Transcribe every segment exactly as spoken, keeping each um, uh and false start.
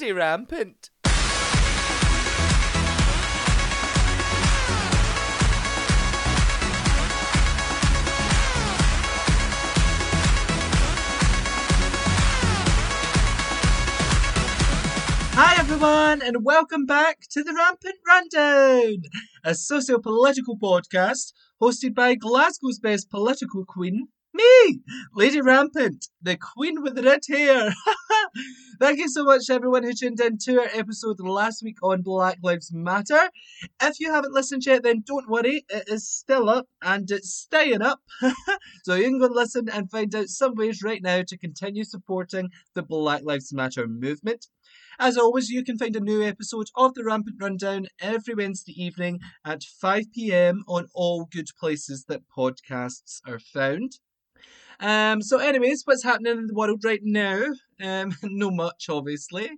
Lady Rampant. Hi everyone, and welcome back to the Rampant Rundown, a socio-political podcast hosted by Glasgow's best political queen, me, Lady Rampant, the queen with the red hair. Thank you so much everyone who tuned in to our episode last week on Black Lives Matter. If you haven't listened yet, then don't worry, it is still up and it's staying up. So you can go and listen and find out some ways right now to continue supporting the Black Lives Matter movement. As always, you can find a new episode of the Rampant Rundown every Wednesday evening at five p.m. on all good places that podcasts are found. Um, so anyways, what's happening in the world right now? Um, not much, obviously.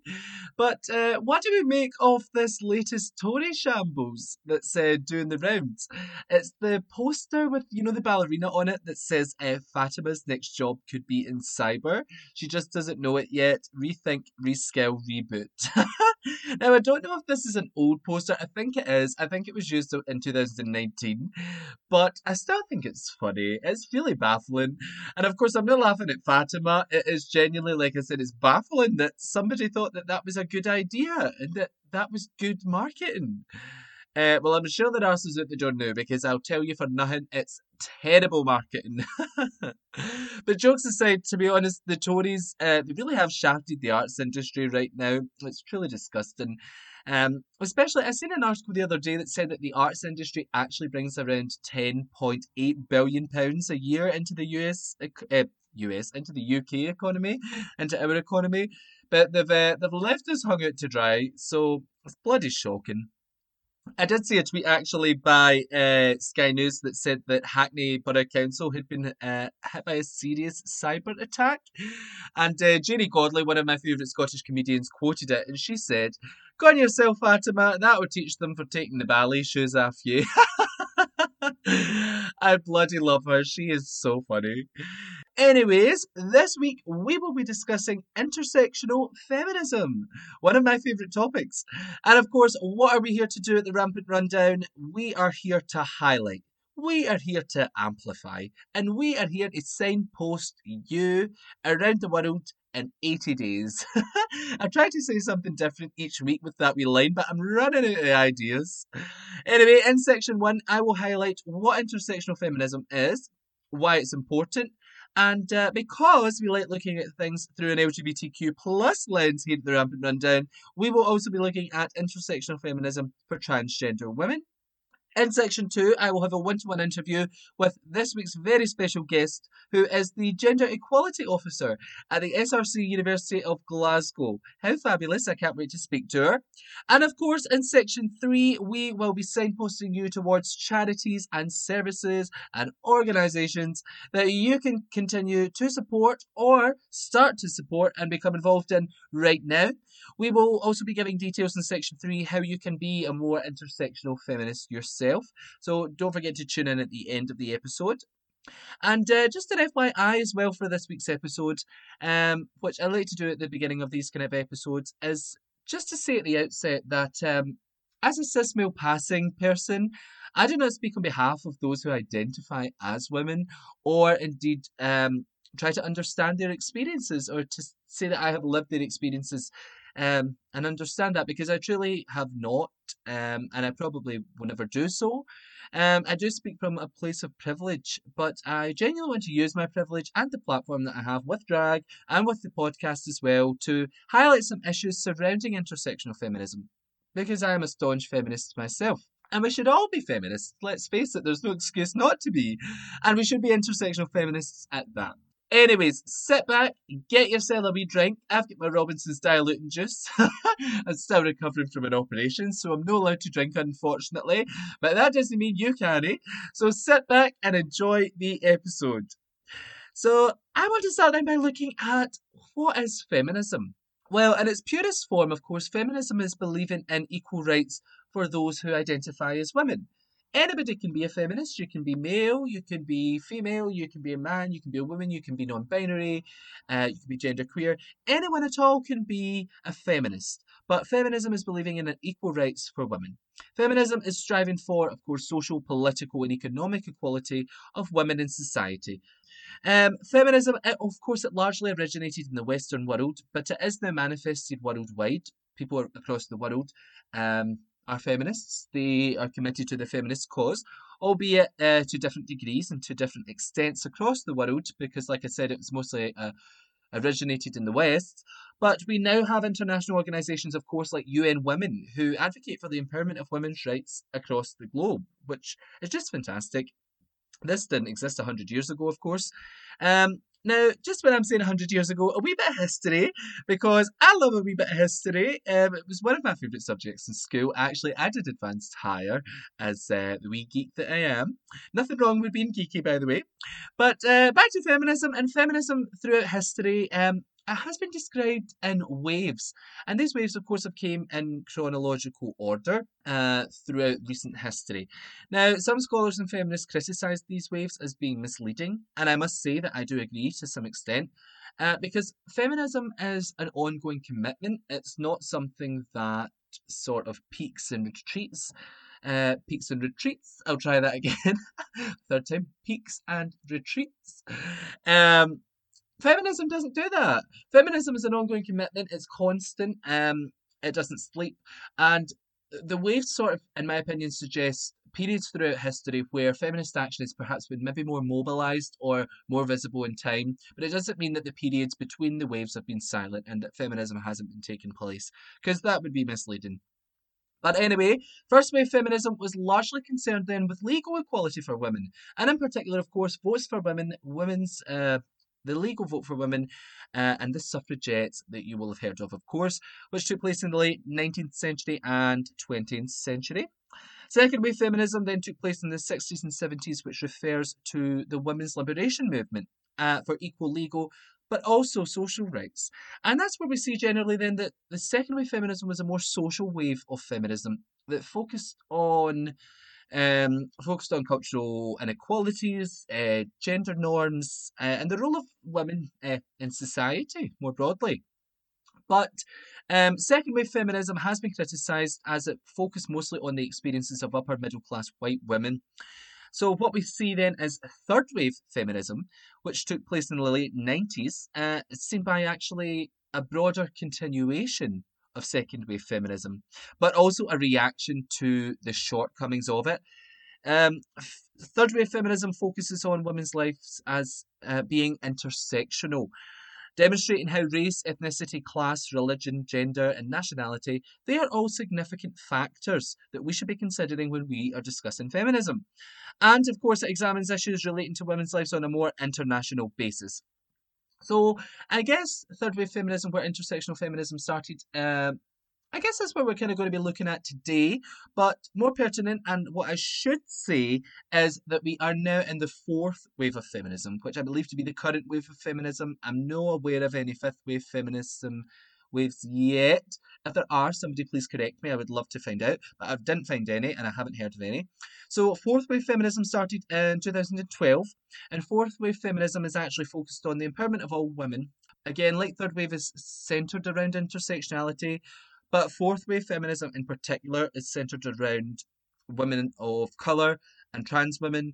But uh, what do we make of this latest Tory shambles that's uh, doing the rounds? It's the poster with, you know, the ballerina on it that says uh, Fatima's next job could be in cyber. She just doesn't know it yet. Rethink, reskill, reboot. Now, I don't know if this is an old poster. I think it is. I think it was used in two thousand nineteen. But I still think it's funny. It's really baffling. And of course, I'm not laughing at Fatima. It is genuinely, like I said, it's baffling that somebody thought that that was a good idea and that that was good marketing. Uh, well, I'm sure there are some out there don't know, because I'll tell you for nothing, it's terrible marketing. But jokes aside, to be honest, the Tories, uh, they really have shafted the arts industry right now. It's truly disgusting. Um, especially, I seen an article the other day that said that the arts industry actually brings around ten point eight billion pounds a year into the U S, uh, U S, into the U K economy, into our economy. But they've, uh, they've left us hung out to dry, so it's bloody shocking. I did see a tweet actually by uh, Sky News that said that Hackney Borough Council had been uh, hit by a serious cyber attack. And uh, Janie Godley, one of my favourite Scottish comedians, quoted it and she said, "Go on yourself, Fatima, that would teach them for taking the ballet shoes off you." I bloody love her. She is so funny. Anyways, this week we will be discussing intersectional feminism, one of my favourite topics. And of course, what are we here to do at the Rampant Rundown? We are here to highlight, we are here to amplify, and we are here to signpost you around the world in eighty days. I try to say something different each week with that wee line, but I'm running out of ideas. Anyway, in section one, I will highlight what intersectional feminism is, why it's important, and uh, because we like looking at things through an L G B T Q plus lens here at the Rampant Rundown, we will also be looking at intersectional feminism for transgender women. In section two, I will have a one-to-one interview with this week's very special guest, who is the Gender Equality Officer at the S R C University of Glasgow. How fabulous, I can't wait to speak to her. And of course, in section three, we will be signposting you towards charities and services and organisations that you can continue to support or start to support and become involved in right now. We will also be giving details in section three how you can be a more intersectional feminist yourself. So don't forget to tune in at the end of the episode. And uh, just an F Y I as well for this week's episode, um, which I like to do at the beginning of these kind of episodes, is just to say at the outset that um, as a cis male passing person, I do not speak on behalf of those who identify as women or indeed um, try to understand their experiences or to say that I have lived their experiences Um, and understand that, because I truly have not, um, and I probably will never do so. Um, I do speak from a place of privilege, but I genuinely want to use my privilege and the platform that I have with drag and with the podcast as well to highlight some issues surrounding intersectional feminism, because I am a staunch feminist myself. And we should all be feminists, let's face it, there's no excuse not to be. And we should be intersectional feminists at that. Anyways, sit back, get yourself a wee drink. I've got my Robinson's diluting juice. I'm still recovering from an operation, so I'm not allowed to drink, unfortunately. But that doesn't mean you can, eh? So sit back and enjoy the episode. So I want to start then by looking at what is feminism? Well, in its purest form, of course, feminism is believing in equal rights for those who identify as women. Anybody can be a feminist. You can be male, you can be female, you can be a man, you can be a woman, you can be non-binary, uh, you can be genderqueer. Anyone at all can be a feminist. But feminism is believing in equal rights for women. Feminism is striving for, of course, social, political and economic equality of women in society. Um, feminism, it, of course, it largely originated in the Western world, but it is now manifested worldwide. People across the world um, are feminists. They are committed to the feminist cause, albeit uh, to different degrees and to different extents across the world, because, like I said, it was mostly uh, originated in the West. But we now have international organisations, of course, like U N Women, who advocate for the empowerment of women's rights across the globe, which is just fantastic. This didn't exist one hundred years ago, of course. Um, Now, just when I'm saying one hundred years ago, a wee bit of history, because I love a wee bit of history. Um, it was one of my favourite subjects in school. Actually, I did advanced higher as uh, the wee geek that I am. Nothing wrong with being geeky, by the way. But uh, back to feminism, and feminism throughout history um, has been described in waves. And these waves, of course, have came in chronological order uh, throughout recent history. Now, some scholars and feminists criticised these waves as being misleading, and I must say that I do agree to some extent, uh, because feminism is an ongoing commitment. It's not something that sort of peaks and retreats. Uh, peaks and retreats. I'll try that again. Third time. Peaks and retreats. Um... Feminism doesn't do that. Feminism is an ongoing commitment. It's constant. Um, it doesn't sleep. And the waves sort of, in my opinion, suggest periods throughout history where feminist action has perhaps been maybe more mobilised or more visible in time. But it doesn't mean that the periods between the waves have been silent and that feminism hasn't been taking place, because that would be misleading. But anyway, first wave feminism was largely concerned then with legal equality for women. And in particular, of course, votes for women, women's... Uh, the legal vote for women, uh, and the suffragettes that you will have heard of, of course, which took place in the late nineteenth century and twentieth century. Second wave feminism then took place in the sixties and seventies, which refers to the women's liberation movement uh, for equal legal but also social rights. And that's where we see generally then that the second wave feminism was a more social wave of feminism that focused on Um, focused on cultural inequalities, uh, gender norms, uh, and the role of women uh, in society more broadly. But um, second wave feminism has been criticised as it focused mostly on the experiences of upper middle class white women. So what we see then is third wave feminism, which took place in the late nineties, uh, seen by actually a broader continuation of second wave feminism, but also a reaction to the shortcomings of it. Um, third wave feminism focuses on women's lives as uh, being intersectional, demonstrating how race, ethnicity, class, religion, gender, and nationality, they are all significant factors that we should be considering when we are discussing feminism. And of course, it examines issues relating to women's lives on a more international basis. So I guess third wave feminism, where intersectional feminism started, uh, I guess that's what we're kind of going to be looking at today. But more pertinent, and what I should say, is that we are now in the fourth wave of feminism, which I believe to be the current wave of feminism. I'm not aware of any fifth wave feminism waves yet. If there are, somebody please correct me. I would love to find out, but I didn't find any and I haven't heard of any. So fourth wave feminism started in two thousand twelve, and fourth wave feminism is actually focused on the empowerment of all women. Again, like third wave, is centred around intersectionality, but fourth wave feminism in particular is centred around women of colour and trans women.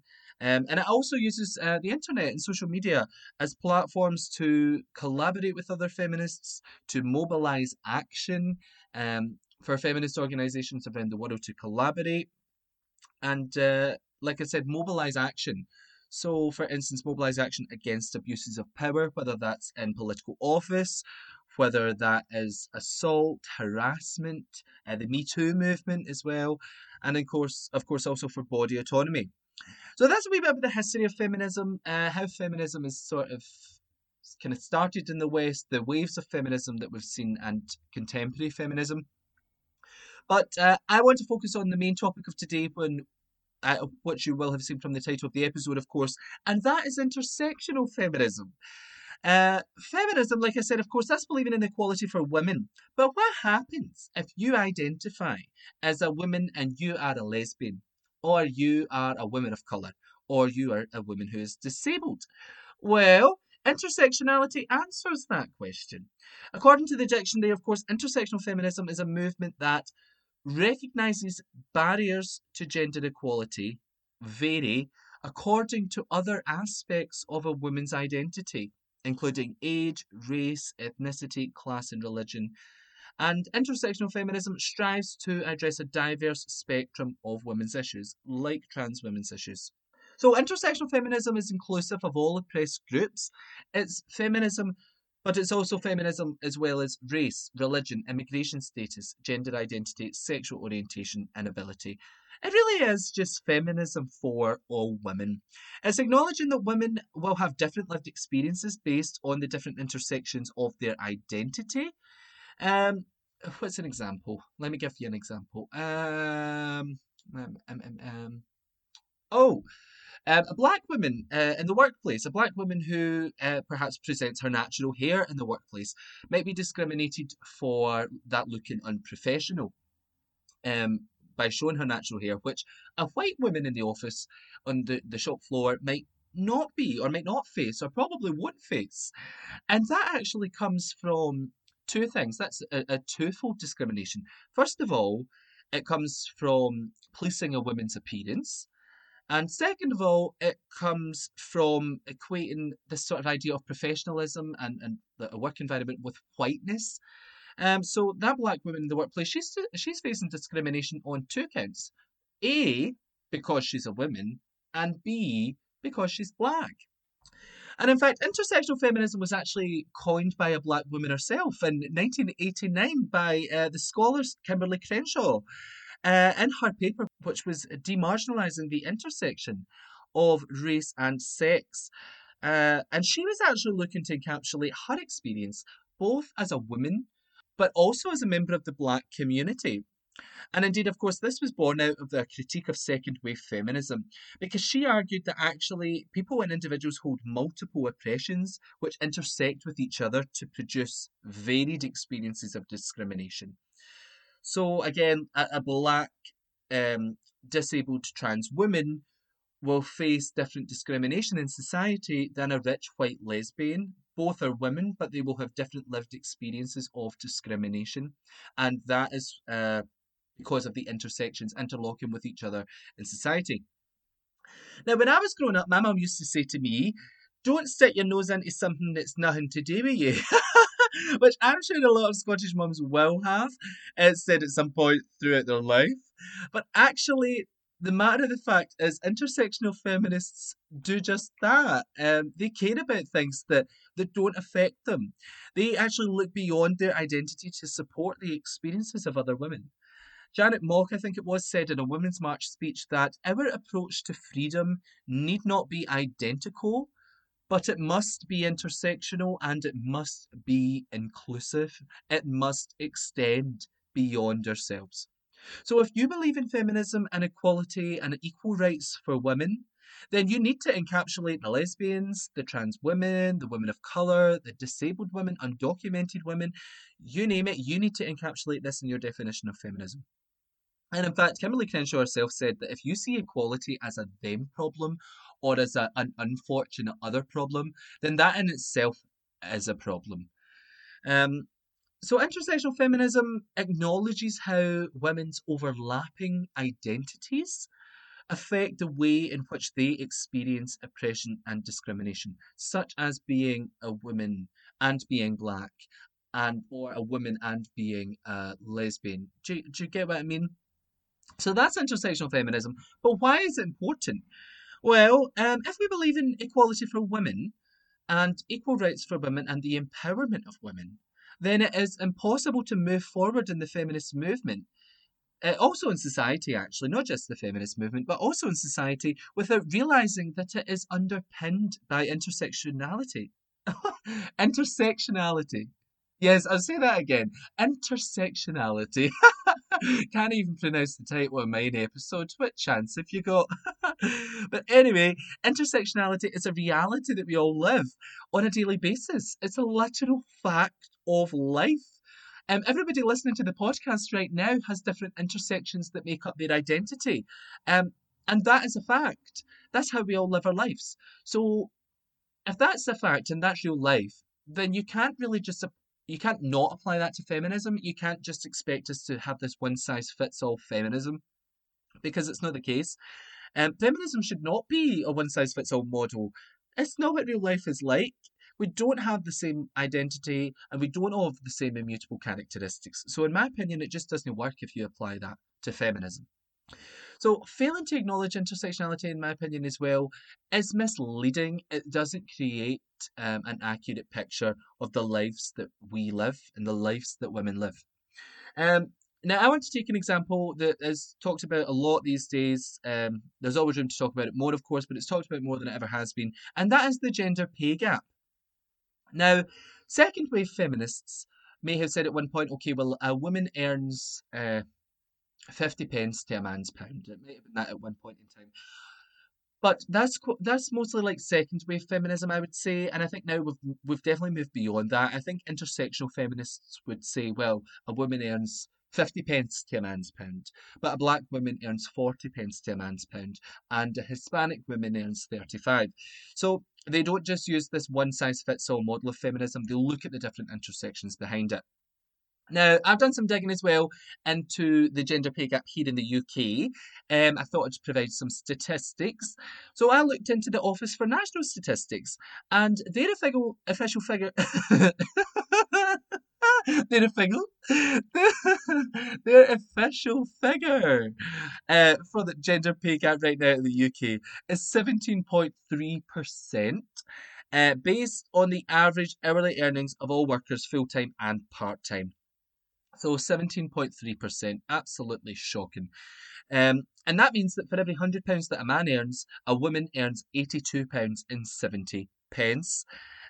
Um, and it also uses uh, the internet and social media as platforms to collaborate with other feminists, to mobilise action um, for feminist organisations around the world to collaborate. And uh, like I said, mobilise action. So, for instance, mobilise action against abuses of power, whether that's in political office, whether that is assault, harassment, uh, the Me Too movement as well, and of course, of course also for body autonomy. So that's a wee bit of the history of feminism, uh, how feminism is sort of kind of started in the West, the waves of feminism that we've seen, and contemporary feminism. But uh, I want to focus on the main topic of today, when, uh, which you will have seen from the title of the episode, of course, and that is intersectional feminism. Uh, feminism, like I said, of course, that's believing in equality for women. But what happens if you identify as a woman and you are a lesbian? or you are a woman of colour, or you are a woman who is disabled? Well, intersectionality answers that question. According to the dictionary, of course, intersectional feminism is a movement that recognises barriers to gender equality vary according to other aspects of a woman's identity, including age, race, ethnicity, class and religion. And intersectional feminism strives to address a diverse spectrum of women's issues, like trans women's issues. So intersectional feminism is inclusive of all oppressed groups. It's feminism, but it's also feminism as well as race, religion, immigration status, gender identity, sexual orientation and ability. It really is just feminism for all women. It's acknowledging that women will have different lived experiences based on the different intersections of their identity. Um, what's an example? Let me give you an example. Um, um, um, um oh. Um, a black woman uh, in the workplace, a black woman who uh, perhaps presents her natural hair in the workplace might be discriminated for that looking unprofessional um, by showing her natural hair, which a white woman in the office on the, the shop floor might not be or might not face or probably won't face. And that actually comes from two things. That's a, a twofold discrimination. First of all, it comes from policing a woman's appearance. And second of all, it comes from equating this sort of idea of professionalism and, and a work environment with whiteness. Um, so that black woman in the workplace, she's she's facing discrimination on two counts. A, because she's a woman, and B, because she's black. And in fact, intersectional feminism was actually coined by a black woman herself in nineteen eighty-nine by uh, the scholar Kimberlé Crenshaw. Uh, in her paper, which was demarginalising the intersection of race and sex. Uh, and she was actually looking to encapsulate her experience, both as a woman, but also as a member of the black community. And indeed, of course, this was born out of the critique of second wave feminism, because she argued that actually people and individuals hold multiple oppressions which intersect with each other to produce varied experiences of discrimination. So again, a, a black um, disabled trans woman will face different discrimination in society than a rich white lesbian. Both are women, but they will have different lived experiences of discrimination. And that is uh, because of the intersections interlocking with each other in society. Now, when I was growing up, my mum used to say to me, "Don't stick your nose into something that's nothing to do with you." Which I'm sure a lot of Scottish mums will have uh, said at some point throughout their life. But actually, the matter of the fact is intersectional feminists do just that. Um, they care about things that, that don't affect them. They actually look beyond their identity to support the experiences of other women. Janet Mock, I think it was, said in a Women's March speech that our approach to freedom need not be identical, but it must be intersectional and it must be inclusive. It must extend beyond ourselves. So if you believe in feminism and equality and equal rights for women, then you need to encapsulate the lesbians, the trans women, the women of colour, the disabled women, undocumented women, you name it, you need to encapsulate this in your definition of feminism. And in fact, Kimberlé Crenshaw herself said that if you see equality as a them problem or as a, an unfortunate other problem, then that in itself is a problem. Um, so intersectional feminism acknowledges how women's overlapping identities affect the way in which they experience oppression and discrimination, such as being a woman and being black, and or a woman and being a lesbian. Do, do you get what I mean? So that's intersectional feminism. But why is it important? Well, um, if we believe in equality for women and equal rights for women and the empowerment of women, then it is impossible to move forward in the feminist movement, uh, also in society actually, not just the feminist movement, but also in society, without realising that it is underpinned by intersectionality. Intersectionality. Yes, I'll say that again. Intersectionality. Can't even pronounce the title of my episode. What chance have you got? But anyway, intersectionality is a reality that we all live on a daily basis. It's a literal fact of life. Um, everybody listening to the podcast right now has different intersections that make up their identity. Um, And that is a fact. That's how we all live our lives. So if that's a fact and that's real life, then you can't really just, you can't not apply that to feminism. You can't just expect us to have this one-size-fits-all feminism, because it's not the case. Um, feminism should not be a one-size-fits-all model. It's not what real life is like. We don't have the same identity, and we don't all have the same immutable characteristics. So in my opinion, it just doesn't work if you apply that to feminism. So failing to acknowledge intersectionality, in my opinion as well, is misleading. It doesn't create um, an accurate picture of the lives that we live and the lives that women live. Um, now, I want to take an example that is talked about a lot these days. Um, there's always room to talk about it more, of course, but it's talked about more than it ever has been. And that is the gender pay gap. Now, second wave feminists may have said at one point, okay, well, a woman earns uh, fifty pence to a man's pound. It may have been that at one point in time. But that's that's mostly like second wave feminism, I would say. And I think now we've, we've definitely moved beyond that. I think intersectional feminists would say, well, a woman earns fifty pence to a man's pound, but a black woman earns forty pence to a man's pound, and a Hispanic woman earns thirty-five. So they don't just use this one-size-fits-all model of feminism, they look at the different intersections behind it. Now, I've done some digging as well into the gender pay gap here in the U K. Um, I thought I'd provide some statistics. So I looked into the Office for National Statistics, and their official figure... Their official, their official figure uh, for the gender pay gap right now in the U K is seventeen point three percent, uh, based on the average hourly earnings of all workers, full-time and part-time. So seventeen point three percent, absolutely shocking. Um, and that means that for every one hundred pounds that a man earns, a woman earns eighty-two pounds seventy.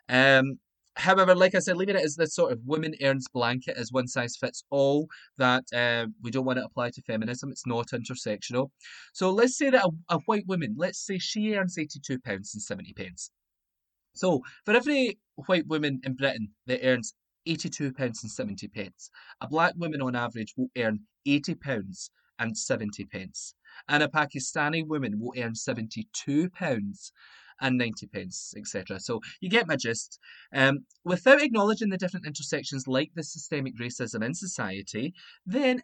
Um, However, like I said, leaving it as this sort of women earns blanket as one size fits all, that uh, we don't want to apply to feminism. It's not intersectional. So let's say that a, a white woman, let's say she earns eighty-two pounds seventy. So for every white woman in Britain that earns eighty-two pounds seventy, a black woman on average will earn eighty pounds seventy, and a Pakistani woman will earn seventy-two pounds and ninety pence, et cetera. So you get my gist. Um, without acknowledging the different intersections like the systemic racism in society, then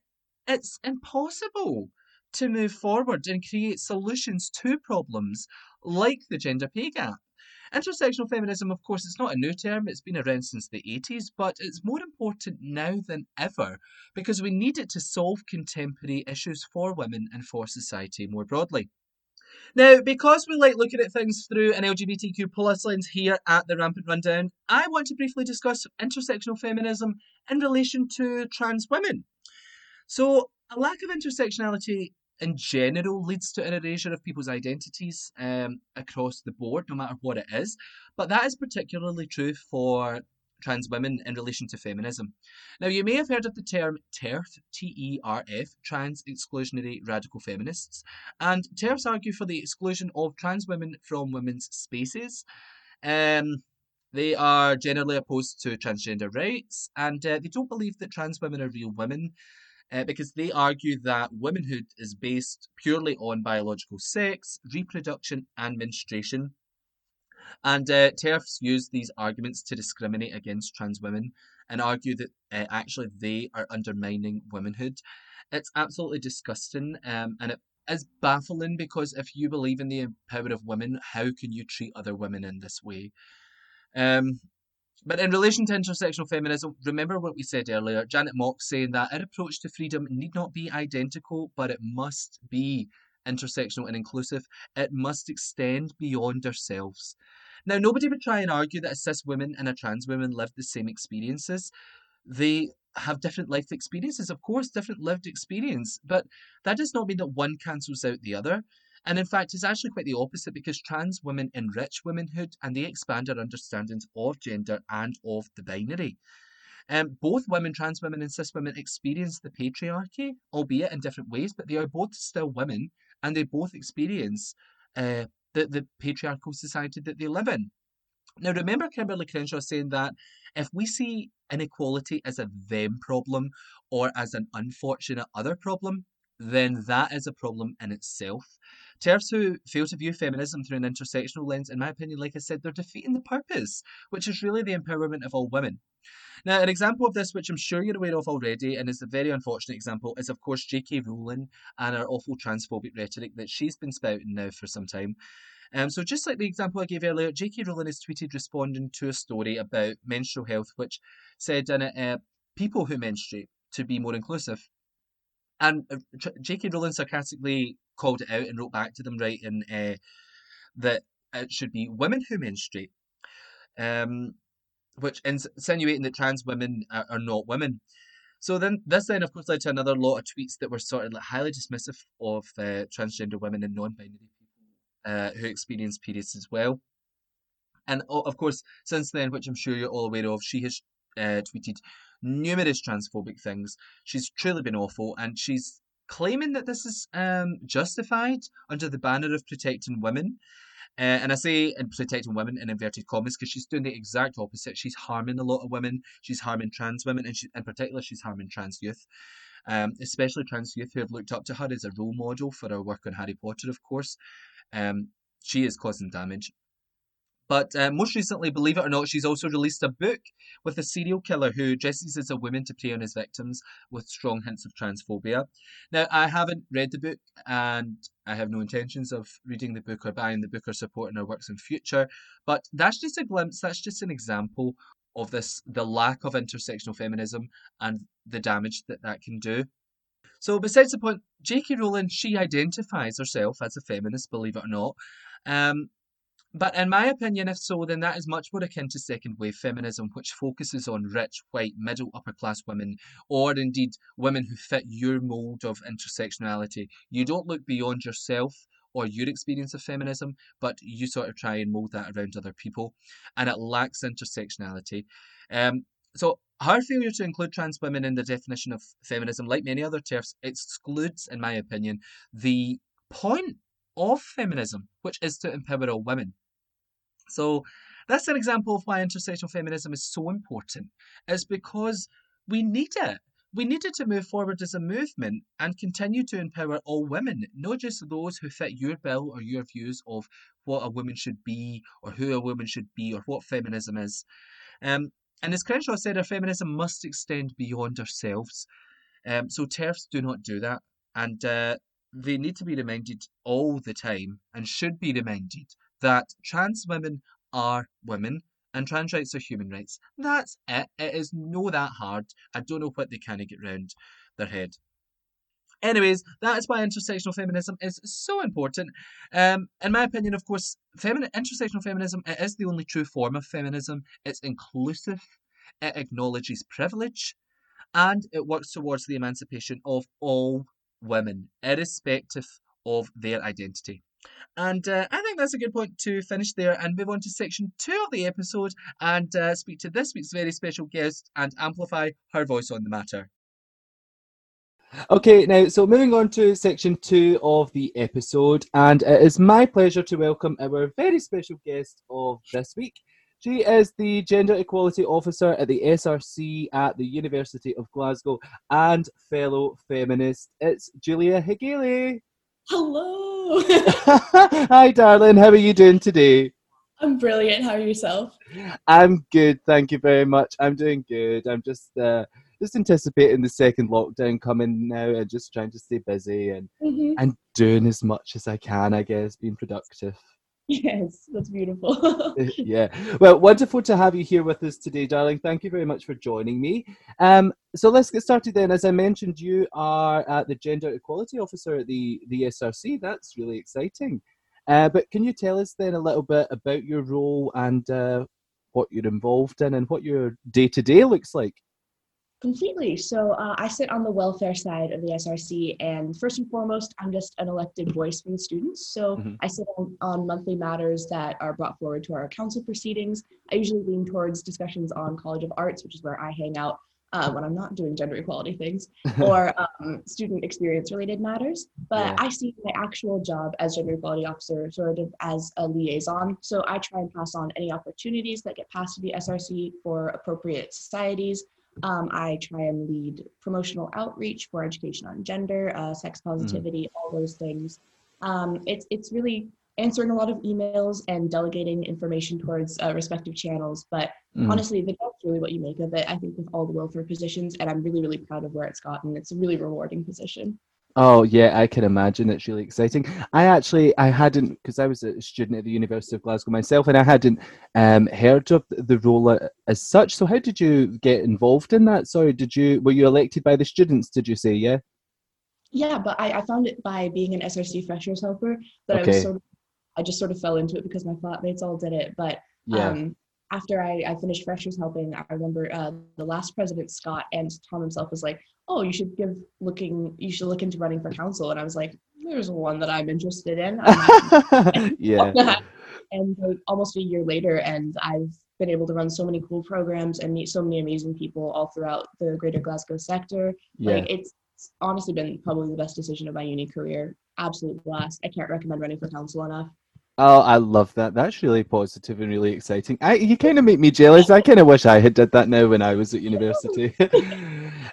it's impossible to move forward and create solutions to problems like the gender pay gap. Intersectional feminism, of course, it's not a new term. It's been around since the eighties, but it's more important now than ever because we need it to solve contemporary issues for women and for society more broadly. Now, because we like looking at things through an L G B T Q plus lens here at the Rampant Rundown, I want to briefly discuss intersectional feminism in relation to trans women. So, a lack of intersectionality in general leads to an erasure of people's identities um, across the board, no matter what it is. But that is particularly true for trans women in relation to feminism. Now, you may have heard of the term TERF, T E R F, Trans Exclusionary Radical Feminists, and TERFs argue for the exclusion of trans women from women's spaces. Um, they are generally opposed to transgender rights, and uh, they don't believe that trans women are real women, uh, because they argue that womanhood is based purely on biological sex, reproduction, and menstruation. And uh, TERFs use these arguments to discriminate against trans women and argue that uh, actually they are undermining womanhood. It's absolutely disgusting, um, and it is baffling because if you believe in the power of women, how can you treat other women in this way? Um, but in relation to intersectional feminism, remember what we said earlier, Janet Mock saying that our approach to freedom need not be identical, but it must be intersectional and inclusive. It must extend beyond ourselves. Now, nobody would try and argue that a cis woman and a trans woman live the same experiences. They have different life experiences, of course, different lived experience, but that does not mean that one cancels out the other. And in fact, it's actually quite the opposite because trans women enrich womanhood and they expand our understandings of gender and of the binary. Um, both women, trans women and cis women experience the patriarchy, albeit in different ways, but they are both still women. And they both experience uh, the, the patriarchal society that they live in. Now, remember Kimberlé Crenshaw saying that if we see inequality as a them problem or as an unfortunate other problem, then that is a problem in itself. Terfs who fail to view feminism through an intersectional lens, in my opinion, like I said, they're defeating the purpose, which is really the empowerment of all women. Now, an example of this, which I'm sure you're aware of already, and is a very unfortunate example, is of course J K. Rowling and her awful transphobic rhetoric that she's been spouting now for some time. Um, so just like the example I gave earlier, J K. Rowling has tweeted responding to a story about menstrual health, which said in it, uh, people who menstruate to be more inclusive. And uh, J K. Rowling sarcastically called it out and wrote back to them, writing uh, that it should be women who menstruate, um, which insinuating that trans women are, are not women. So then this then, of course, led to another lot of tweets that were sort of like highly dismissive of uh, transgender women and non-binary people uh, who experience periods as well. And, of course, since then, which I'm sure you're all aware of, she has uh, tweeted numerous transphobic things. She's truly been awful, and she's claiming that this is um, justified under the banner of protecting women. Uh, and I say in protecting women in inverted commas because she's doing the exact opposite. She's harming a lot of women. She's harming trans women, and she, in particular, she's harming trans youth, um, especially trans youth who have looked up to her as a role model for her work on Harry Potter, of course. Um, she is causing damage. But uh, most recently, believe it or not, she's also released a book with a serial killer who dresses as a woman to prey on his victims with strong hints of transphobia. Now, I haven't read the book, and I have no intentions of reading the book or buying the book or supporting her works in future. But that's just a glimpse, that's just an example of this, the lack of intersectional feminism and the damage that that can do. So besides the point, J K. Rowling, she identifies herself as a feminist, believe it or not. Um... But in my opinion, if so, then that is much more akin to second-wave feminism, which focuses on rich, white, middle, upper-class women, or indeed women who fit your mould of intersectionality. You don't look beyond yourself or your experience of feminism, but you sort of try and mould that around other people, and it lacks intersectionality. Um, so her failure to include trans women in the definition of feminism, like many other terms, excludes, in my opinion, the point of feminism, which is to empower all women. So that's an example of why intersectional feminism is so important. It's because we need it. We need it to move forward as a movement and continue to empower all women, not just those who fit your bill or your views of what a woman should be or who a woman should be or what feminism is. Um, and as Crenshaw said, our feminism must extend beyond ourselves. Um, so TERFs do not do that. And uh, they need to be reminded all the time and should be reminded that trans women are women and trans rights are human rights. That's it. It is no that hard. I don't know what they kind of get round their head. Anyways, that's why intersectional feminism is so important. Um, in my opinion, of course, femin- intersectional feminism, it is the only true form of feminism. It's inclusive. It acknowledges privilege. And it works towards the emancipation of all women, irrespective of their identity. And uh, I think that's a good point to finish there and move on to section two of the episode and uh, speak to this week's very special guest and amplify her voice on the matter. Okay, now, so moving on to section two of the episode, and it is my pleasure to welcome our very special guest of this week. She is the Gender Equality Officer at the S R C at the University of Glasgow and fellow feminist. It's Julia Hegele. Hello. Hi, darling. How are you doing today? I'm brilliant. How are yourself? I'm good. Thank you very much. I'm doing good. I'm just uh, just anticipating the second lockdown coming now and just trying to stay busy and mm-hmm. and doing as much as I can, I guess, being productive. Yes, that's beautiful. Yeah. Well, wonderful to have you here with us today, darling. Thank you very much for joining me. Um, so let's get started then. As I mentioned, you are uh, the Gender Equality Officer at the, the S R C. That's really exciting. Uh, but can you tell us then a little bit about your role and uh, what you're involved in and what your day-to-day looks like? Completely. So uh, I sit on the welfare side of the S R C, and first and foremost, I'm just an elected voice for the students. So mm-hmm. I sit on, on monthly matters that are brought forward to our council proceedings. I usually lean towards discussions on College of Arts, which is where I hang out uh, when I'm not doing gender equality things, or um, student experience related matters. But yeah. I see my actual job as Gender Equality Officer sort of as a liaison. So I try and pass on any opportunities that get passed to the S R C for appropriate societies. Um, I try and lead promotional outreach for education on gender, uh, sex positivity, mm. all those things. Um, it's it's really answering a lot of emails and delegating information towards uh, respective channels. But mm. honestly, the job's really what you make of it, I think, with all the welfare positions. And I'm really, really proud of where it's gotten. It's a really rewarding position. Oh, yeah, I can imagine. It's really exciting. I actually, I hadn't, because I was a student at the University of Glasgow myself, and I hadn't um, heard of the role as such. So how did you get involved in that? Sorry, did you, were you elected by the students, did you say, yeah? Yeah, but I, I found it by being an S R C freshers helper, that okay. I was sort of, I just sort of fell into it because my flatmates all did it. But yeah. um, after I, I finished freshers helping, I remember uh, the last president, Scott, and Tom himself was like, oh, you should give looking, you should look into running for council. And I was like, there's one that I'm interested in. I'm yeah. And almost a year later, and I've been able to run so many cool programs and meet so many amazing people all throughout the greater Glasgow sector. Yeah. Like it's honestly been probably the best decision of my uni career. Absolute blast. I can't recommend running for council enough. Oh, I love that. That's really positive and really exciting. I, you kind of make me jealous. I kind of wish I had did that now when I was at university.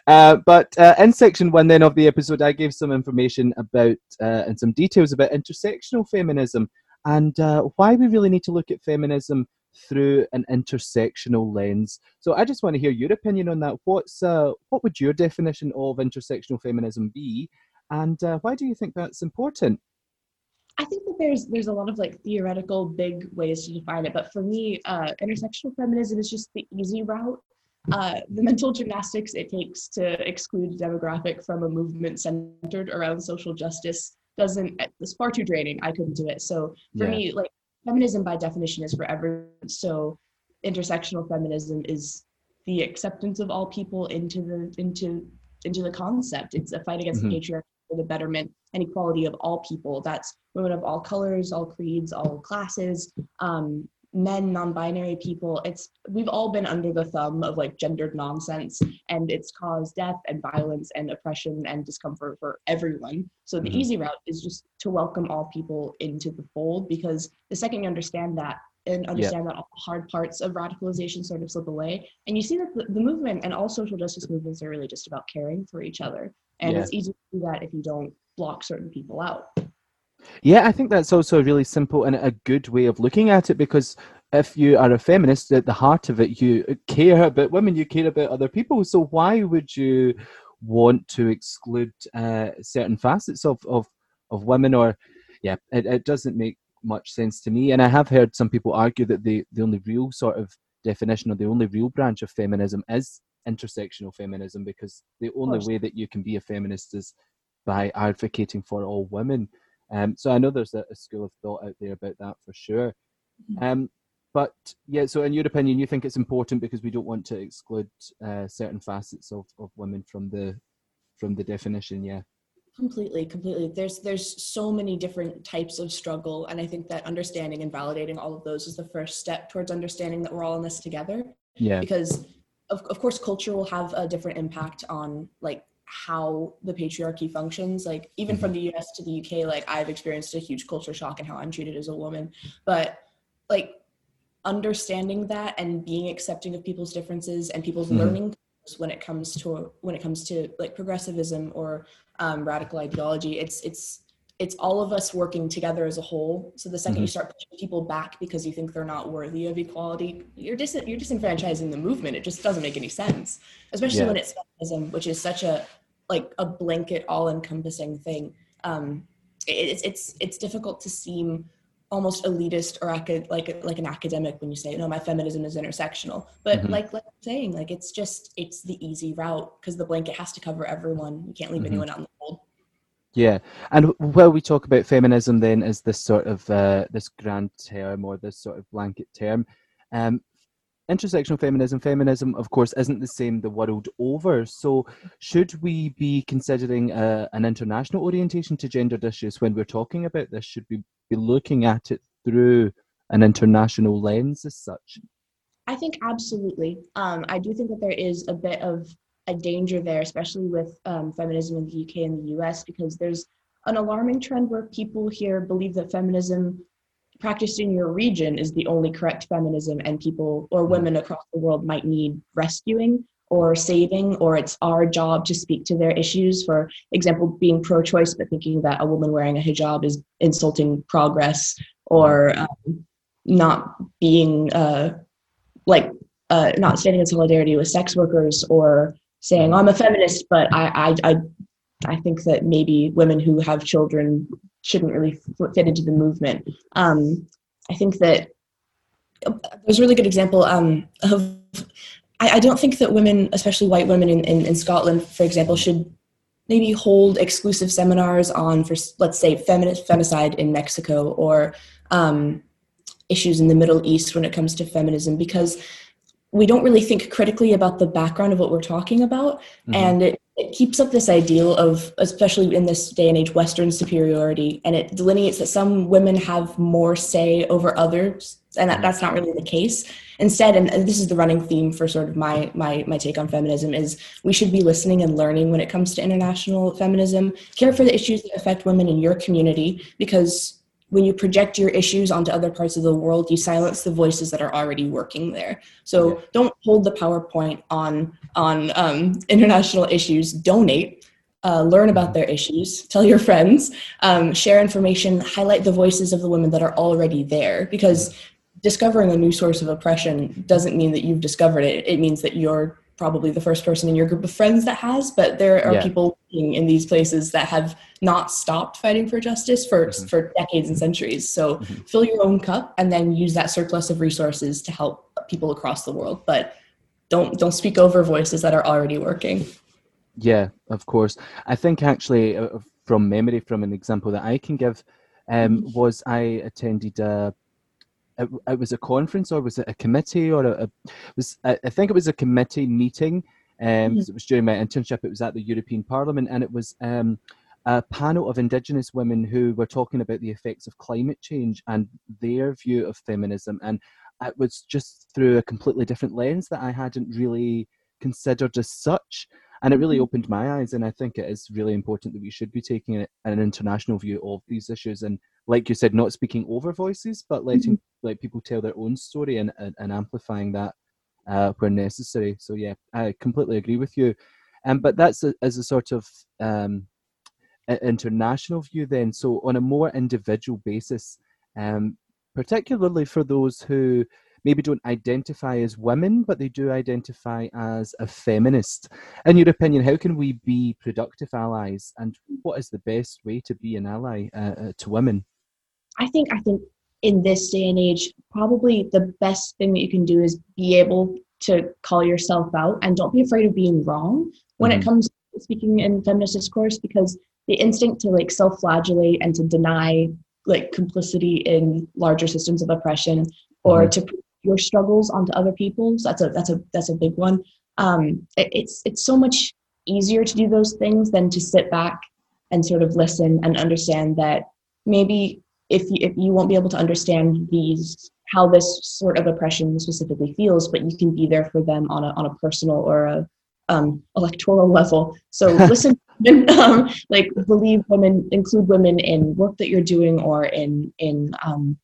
uh, but uh, in section one then of the episode, I gave some information about uh, and some details about intersectional feminism and uh, why we really need to look at feminism through an intersectional lens. So I just want to hear your opinion on that. What's uh, what would your definition of intersectional feminism be? And uh, why do you think that's important? I think that there's there's a lot of like theoretical big ways to define it, but for me, uh, intersectional feminism is just the easy route. Uh, the mental gymnastics it takes to exclude a demographic from a movement centered around social justice doesn't, it's far too draining. I couldn't do it. So for yeah. me, like feminism by definition is for everyone. So intersectional feminism is the acceptance of all people into the into into the concept. It's a fight against mm-hmm. the patriarchy. For the betterment and equality of all people. That's women of all colors, all creeds, all classes, um, men, non-binary people. It's we've all been under the thumb of like gendered nonsense, and it's caused death and violence and oppression and discomfort for everyone. So the mm-hmm. easy route is just to welcome all people into the fold, because the second you understand that and understand yeah. that all the hard parts of radicalization sort of slip away. And you see that the, the movement and all social justice movements are really just about caring for each other. And yeah. it's easy to do that if you don't block certain people out. Yeah, I think that's also a really simple and a good way of looking at it, because if you are a feminist, at the heart of it, you care about women, you care about other people. So why would you want to exclude uh, certain facets of, of, of women? Or, yeah, it, it doesn't make much sense to me. And I have heard some people argue that the, the only real sort of definition or the only real branch of feminism is intersectional feminism, because the only way that you can be a feminist is by advocating for all women. Um, so I know there's a, a school of thought out there about that for sure. Um, but yeah, so in your opinion, you think it's important because we don't want to exclude uh, certain facets of, of women from the from the definition, yeah? Completely, completely. There's there's so many different types of struggle, and I think that understanding and validating all of those is the first step towards understanding that we're all in this together. Yeah. Because Of, of course, culture will have a different impact on like how the patriarchy functions. Like even from the U S to the U K, like I've experienced a huge culture shock in how I'm treated as a woman. But like understanding that and being accepting of people's differences and people's mm-hmm. learning when it comes to when it comes to like progressivism or um, radical ideology, it's it's it's all of us working together as a whole. So the second mm-hmm. you start pushing people back because you think they're not worthy of equality, you're dis- you're disenfranchising the movement. It just doesn't make any sense, especially yeah. when it's feminism, which is such a like a blanket, all-encompassing thing. Um, it, it's it's it's difficult to seem almost elitist or acad- like like an academic when you say, no, my feminism is intersectional. But mm-hmm. like like I'm saying, like it's just it's the easy route because the blanket has to cover everyone. You can't leave mm-hmm. anyone out in the cold. Yeah, and while we talk about feminism then as this sort of, uh, this grand term or this sort of blanket term, um, intersectional feminism, feminism of course isn't the same the world over, so should we be considering uh, an international orientation to gendered issues when we're talking about this? Should we be looking at it through an international lens as such? I think absolutely. Um, I do think that there is a bit of a danger there, especially with um, feminism in the U K and the U S, because there's an alarming trend where people here believe that feminism practiced in your region is the only correct feminism, and people or women across the world might need rescuing or saving, or it's our job to speak to their issues. For example, being pro-choice, but thinking that a woman wearing a hijab is insulting progress, or um, not being uh, like uh, not standing in solidarity with sex workers, or saying, I'm a feminist, but I, I, I, I think that maybe women who have children shouldn't really fit into the movement. Um, I think that there's a really good example um, of, I, I don't think that women, especially white women in, in, in Scotland, for example, should maybe hold exclusive seminars on, for let's say, feminist femicide in Mexico, or um, issues in the Middle East when it comes to feminism, because we don't really think critically about the background of what we're talking about. Mm-hmm. And it, it keeps up this ideal of, especially in this day and age, Western superiority, and it delineates that some women have more say over others, and that, that's not really the case. Instead, and this is the running theme for sort of my, my my take on feminism, is we should be listening and learning when it comes to international feminism. Care for the issues that affect women in your community, because when you project your issues onto other parts of the world, you silence the voices that are already working there. So don't hold the PowerPoint on, on um, international issues. Donate, uh, learn about their issues, tell your friends, um, share information, highlight the voices of the women that are already there, because discovering a new source of oppression doesn't mean that you've discovered it. It means that you're probably the first person in your group of friends that has, but there are yeah. people in these places that have not stopped fighting for justice for, mm-hmm. for decades and centuries. So mm-hmm. fill your own cup and then use that surplus of resources to help people across the world, but don't, don't speak over voices that are already working. Yeah, of course. I think actually uh, from memory, from an example that I can give um, mm-hmm. was I attended a, It, it was a conference, or was it a committee, or a, a was I, I think it was a committee meeting. Um, mm-hmm. 'cause it was during my internship. It was at the European Parliament, and it was um, a panel of Indigenous women who were talking about the effects of climate change and their view of feminism. And it was just through a completely different lens that I hadn't really considered as such. And it really opened my eyes, and I think it is really important that we should be taking an international view of these issues. And like you said, not speaking over voices, but letting mm-hmm. like people tell their own story and, and, and amplifying that uh, where necessary. So yeah, I completely agree with you. Um, but that's a, as a sort of um, international view then. So on a more individual basis, um, particularly for those who maybe don't identify as women, but they do identify as a feminist. In your opinion, how can we be productive allies, and what is the best way to be an ally uh, to women? I think I think in this day and age, probably the best thing that you can do is be able to call yourself out, and don't be afraid of being wrong when mm-hmm. it comes to speaking in feminist discourse, because the instinct to like self-flagellate and to deny like complicity in larger systems of oppression, or mm-hmm. to your struggles onto other people's, that's a that's a that's a big one. Um, it, it's it's so much easier to do those things than to sit back and sort of listen and understand that maybe if you, if you won't be able to understand these how this sort of oppression specifically feels, but you can be there for them on a on a personal or a um, electoral level. So listen, um, like believe women, include women in work that you're doing, or in in um,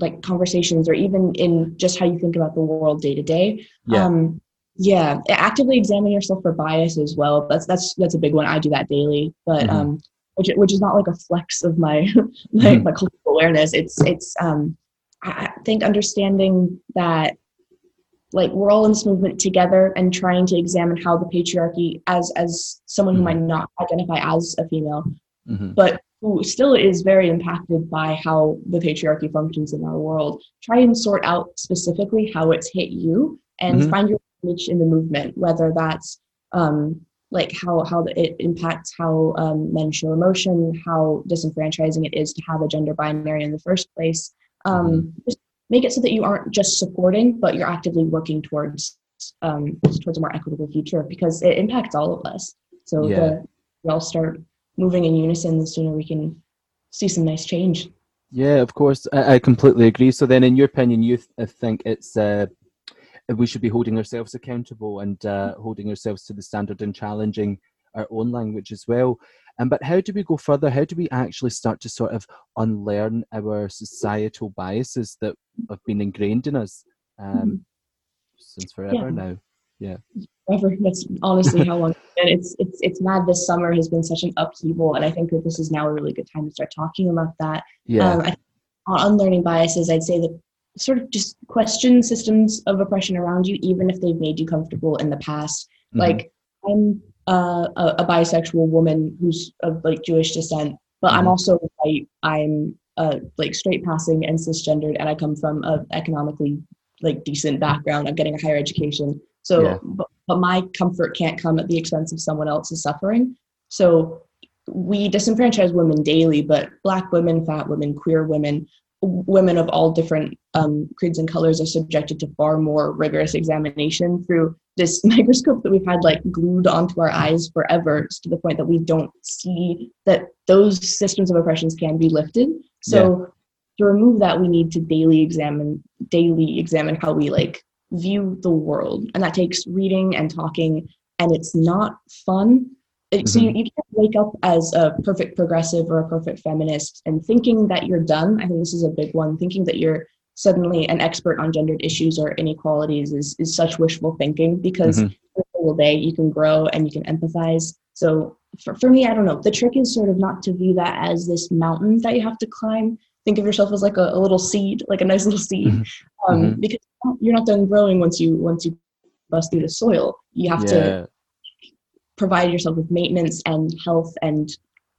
like conversations, or even in just how you think about the world day to day. Yeah. Um, yeah. Actively examine yourself for bias as well. That's, that's, that's a big one. I do that daily, but, mm-hmm. um, which, which is not like a flex of my, my, mm-hmm. my cultural awareness. It's, it's, um, I think understanding that like we're all in this movement together, and trying to examine how the patriarchy, as, as someone mm-hmm. who might not identify as a female, mm-hmm. but who still is very impacted by how the patriarchy functions in our world. Try and sort out specifically how it's hit you, and mm-hmm. find your niche in the movement, whether that's um, like how, how it impacts how um, men show emotion, how disenfranchising it is to have a gender binary in the first place. Um, mm-hmm. Just make it so that you aren't just supporting, but you're actively working towards um, towards a more equitable future, because it impacts all of us. So yeah. the, we all start moving in unison, the sooner we can see some nice change. Yeah, of course. I, I completely agree. So then in your opinion, you th- think it's uh, we should be holding ourselves accountable, and uh, holding ourselves to the standard, and challenging our own language as well. Um, but how do we go further? How do we actually start to sort of unlearn our societal biases that have been ingrained in us um, mm-hmm. since forever yeah. now? Yeah. forever. That's honestly how long it's been. It's, it's, it's mad. This summer has been such an upheaval, and I think that this is now a really good time to start talking about that. Yeah. Um, I, on learning biases, I'd say that sort of just question systems of oppression around you, even if they've made you comfortable in the past. Mm-hmm. Like, I'm uh, a, a bisexual woman who's of like Jewish descent, but mm-hmm. I'm also white. I'm uh, like straight passing and cisgendered, and I come from a economically like decent background. I'm getting a higher education. So, yeah. but, but my comfort can't come at the expense of someone else's suffering. So we disenfranchise women daily, but Black women, fat women, queer women, women of all different um, creeds and colors are subjected to far more rigorous examination through this microscope that we've had like glued onto our eyes forever, to the point that we don't see that those systems of oppressions can be lifted. So yeah. to remove that, we need to daily examine, daily examine how we like view the world. And that takes reading and talking, and it's not fun. Mm-hmm. So you, you can't wake up as a perfect progressive or a perfect feminist and thinking that you're done. I think this is a big one. Thinking that you're suddenly an expert on gendered issues or inequalities is, is such wishful thinking, because mm-hmm. every single day you can grow and you can empathize. So for, for me, I don't know. The trick is sort of not to view that as this mountain that you have to climb. Think of yourself as like a, a little seed, like a nice little seed, mm-hmm. Um, mm-hmm. because you're not done growing once you once you bust through the soil. You have yeah. to provide yourself with maintenance and health and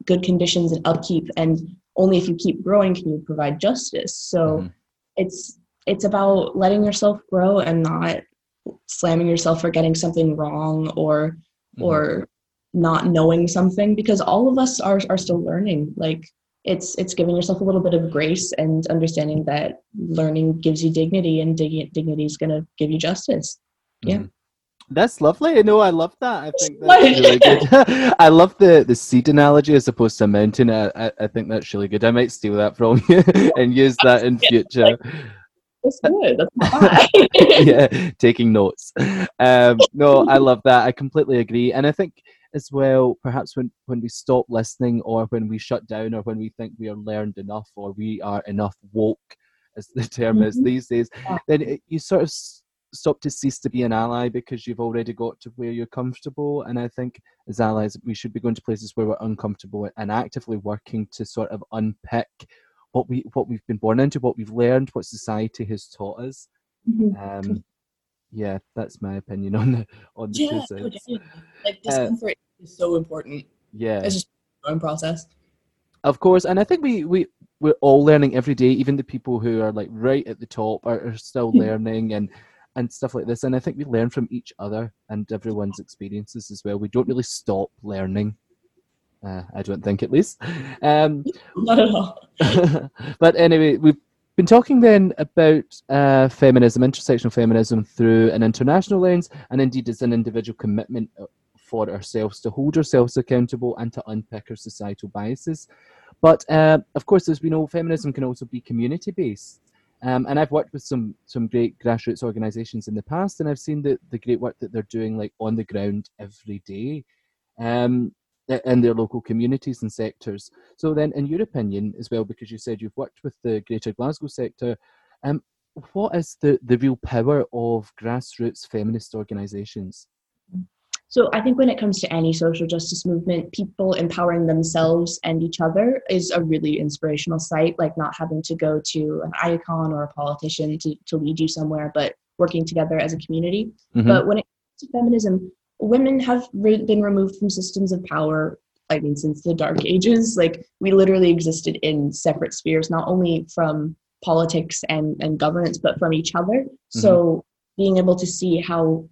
good conditions and upkeep. And only if you keep growing can you provide justice. So mm-hmm. it's it's about letting yourself grow and not slamming yourself for getting something wrong or mm-hmm. or not knowing something, because all of us are are still learning. Like it's it's giving yourself a little bit of grace and understanding that learning gives you dignity, and dig- dignity is going to give you justice. Mm-hmm. Yeah. That's lovely. No, I love that. I think that's really good. I love the, the seed analogy as opposed to a mountain. I, I, I think that's really good. I might steal that from you and use that in future. That's good. That's not bad. Yeah, taking notes. Um, no, I love that. I completely agree. And I think as well, perhaps when, when we stop listening, or when we shut down, or when we think we are learned enough, or we are enough woke, as the term mm-hmm. is these days, yeah. then it, you sort of stop to cease to be an ally, because you've already got to where you're comfortable. And I think as allies we should be going to places where we're uncomfortable and actively working to sort of unpick what we what we've been born into, what we've learned, what society has taught us. Mm-hmm. um yeah that's my opinion on the on the yeah, no, like discomfort uh, is so important. Yeah it's just a growing process, of course. And I think we we we're all learning every day. Even the people who are like right at the top are, are still learning and and stuff like this. And I think we learn from each other and everyone's experiences as well. We don't really stop learning. Uh, I don't think, at least. Um, Not at all. But anyway, we've been talking then about uh, feminism, intersectional feminism, through an international lens, and indeed as an individual commitment for ourselves to hold ourselves accountable and to unpick our societal biases. But uh, of course, as we know, feminism can also be community-based. Um, and I've worked with some some great grassroots organisations in the past, and I've seen the, the great work that they're doing like on the ground every day um, in their local communities and sectors. So then, in your opinion as well, because you said you've worked with the Greater Glasgow sector, um, what is the, the real power of grassroots feminist organisations? So I think when it comes to any social justice movement, people empowering themselves and each other is a really inspirational sight, like not having to go to an icon or a politician to, to lead you somewhere, but working together as a community. Mm-hmm. But when it comes to feminism, women have re- been removed from systems of power, I mean, since the Dark Ages. Like we literally existed in separate spheres, not only from politics and, and governance, but from each other. Mm-hmm. So being able to see how...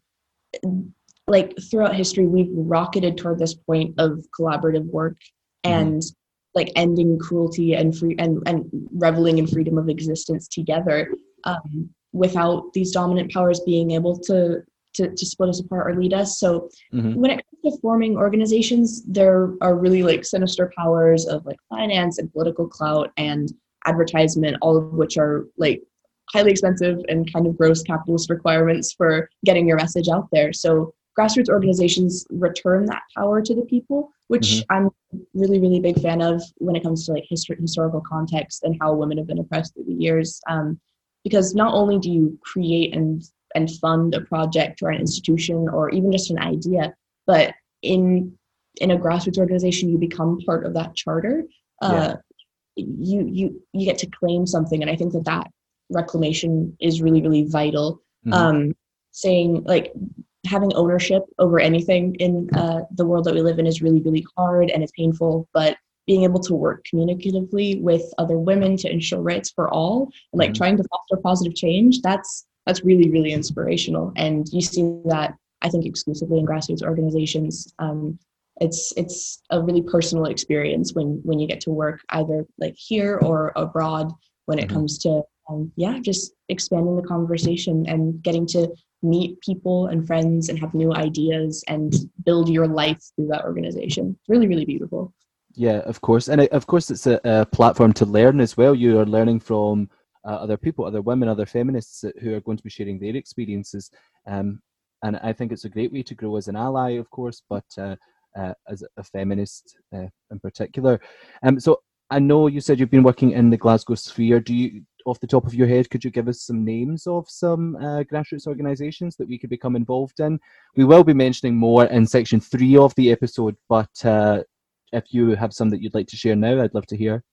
like throughout history, we've rocketed toward this point of collaborative work and mm. like ending cruelty and free and, and reveling in freedom of existence together, um, without these dominant powers being able to, to, to split us apart or lead us. So mm-hmm. when it comes to forming organizations, there are really like sinister powers of like finance and political clout and advertisement, all of which are like highly expensive and kind of gross capitalist requirements for getting your message out there. So grassroots organizations return that power to the people, which mm-hmm. I'm really, really big fan of when it comes to like history, historical context and how women have been oppressed through the years. Um, because not only do you create and and fund a project or an institution or even just an idea. But in in a grassroots organization, you become part of that charter. Uh, yeah. You you you get to claim something, and I think that that reclamation is really really vital. Mm-hmm. Um, saying like having ownership over anything in uh, the world that we live in is really really hard and it's painful, but being able to work communicatively with other women to ensure rights for all, and like mm-hmm. trying to foster positive change, that's that's really, really inspirational. And you see that, I think, exclusively in grassroots organizations. Um, it's it's a really personal experience when when you get to work either like here or abroad when it mm-hmm. comes to, um, yeah, just expanding the conversation and getting to meet people and friends and have new ideas and build your life through that organization. It's really, really beautiful. Yeah, of course. And of course, it's a, a platform to learn as well. You are learning from uh, other people, other women, other feminists who are going to be sharing their experiences. Um, and I think it's a great way to grow as an ally, of course, but uh, uh, as a feminist uh, in particular. Um, so I know you said you've been working in the Glasgow sphere. Do you, off the top of your head, could you give us some names of some uh, grassroots organisations that we could become involved in? We will be mentioning more in section three of the episode, but... Uh, if you have some that you'd like to share now, I'd love to hear.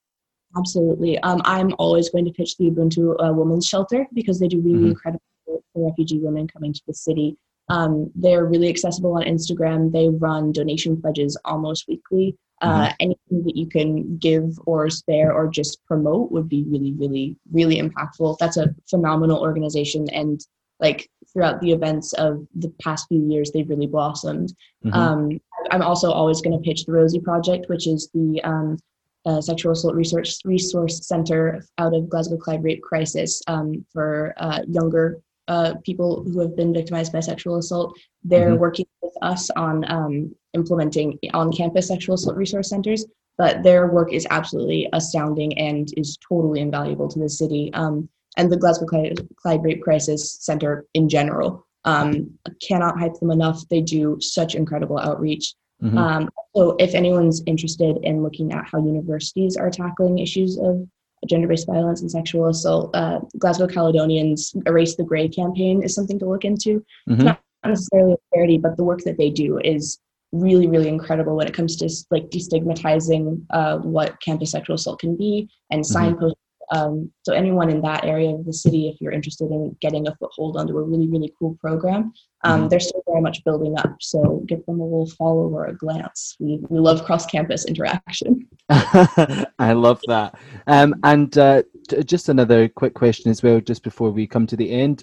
Absolutely. Um, I'm always going to pitch the Ubuntu uh, Women's Shelter because they do really mm-hmm. incredible work for refugee women coming to the city. Um, they're really accessible on Instagram. They run donation pledges almost weekly. Uh, mm-hmm. Anything that you can give or spare or just promote would be really, really, really impactful. That's a phenomenal organization. And like throughout the events of the past few years, they've really blossomed. Mm-hmm. Um, I'm also always going to pitch the Rosie Project, which is the um, uh, Sexual Assault Research Resource Center out of Glasgow Clyde Rape Crisis um, for uh, younger uh, people who have been victimized by sexual assault. They're mm-hmm. working with us on um, implementing on-campus sexual assault resource centers, but their work is absolutely astounding and is totally invaluable to the city. Um, and the Glasgow Clyde, Clyde Rape Crisis Center in general. Um, cannot hype them enough. They do such incredible outreach. Mm-hmm. Um, so if anyone's interested in looking at how universities are tackling issues of gender-based violence and sexual assault, uh, Glasgow Caledonians' Erase the Gray campaign is something to look into. Mm-hmm. It's not necessarily a charity, but the work that they do is really, really incredible when it comes to like destigmatizing uh, what campus sexual assault can be and mm-hmm. signposting. Um, so anyone in that area of the city, if you're interested in getting a foothold onto a really, really cool program, um, mm-hmm. they're still very much building up. So give them a little follow or a glance. We, we love cross-campus interaction. I love that. Um, and uh, t- just another quick question as well, just before we come to the end.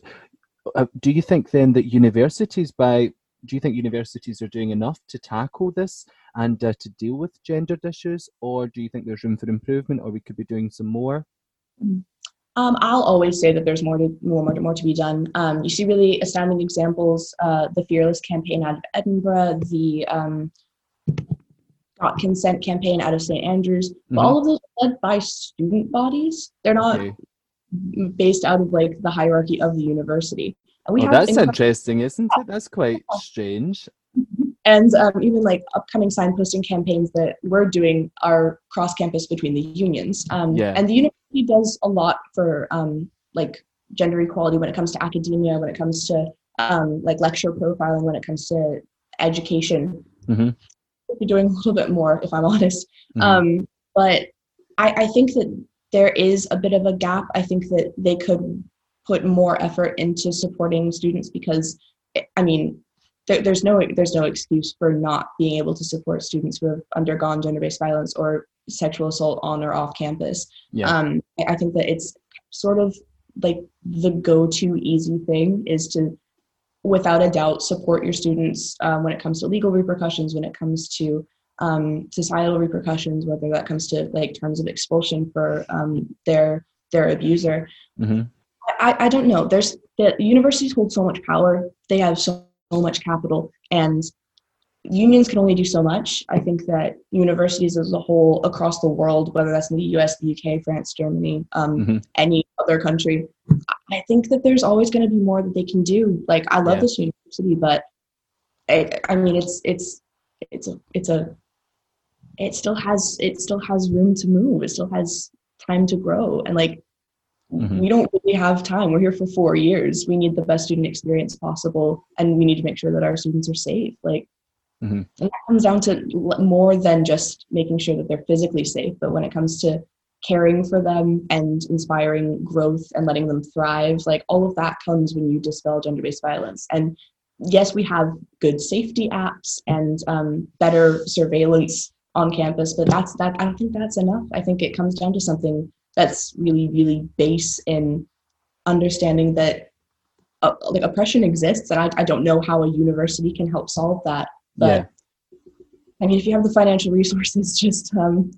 Uh, do you think then that universities by, do you think universities are doing enough to tackle this and uh, to deal with gendered issues? Or do you think there's room for improvement or we could be doing some more? Um, I'll always say that there's more to more, more, more to be done. Um, you see really astounding examples, uh, the Fearless campaign out of Edinburgh, the um, Got Consent campaign out of Saint Andrews. Mm-hmm. All of those are led by student bodies. They're not okay. based out of like the hierarchy of the university. And we oh, have that's incredible- interesting, isn't it? That's quite yeah. strange. And um, even like upcoming signposting campaigns that we're doing are cross-campus between the unions. Um, yeah. And the university does a lot for um, like gender equality when it comes to academia, when it comes to um, like lecture profiling, when it comes to education. Mm-hmm. We'll be doing a little bit more, if I'm honest. Mm-hmm. Um, but I, I think that there is a bit of a gap. I think that they could put more effort into supporting students because, I mean, There's no there's no excuse for not being able to support students who have undergone gender-based violence or sexual assault on or off campus. Yeah. Um, I think that it's sort of like the go-to easy thing is to, without a doubt, support your students um, when it comes to legal repercussions, when it comes to um, societal repercussions, whether that comes to like terms of expulsion for um, their their abuser. Mm-hmm. I, I don't know. There's the universities hold so much power. They have so so much capital and unions can only do so much. I think that universities as a whole across the world, whether that's in the U S, the U K, France, Germany, um, mm-hmm. any other country, I think that there's always going to be more that they can do. Like, I love yeah. this university, but I, I mean, it's, it's, it's a, it's a, it still has, it still has room to move. It still has time to grow. And like, Mm-hmm. We don't really have time. We're here for four years. We need the best student experience possible, and we need to make sure that our students are safe. Like, mm-hmm. And that comes down to more than just making sure that they're physically safe, but when it comes to caring for them and inspiring growth and letting them thrive, like all of that comes when you dispel gender-based violence. And yes, we have good safety apps and um, better surveillance on campus, but that's that. I don't think that's enough. I think it comes down to something that's really, really base in understanding that uh, like oppression exists, and I, I don't know how a university can help solve that. But yeah. I mean, if you have the financial resources, just um,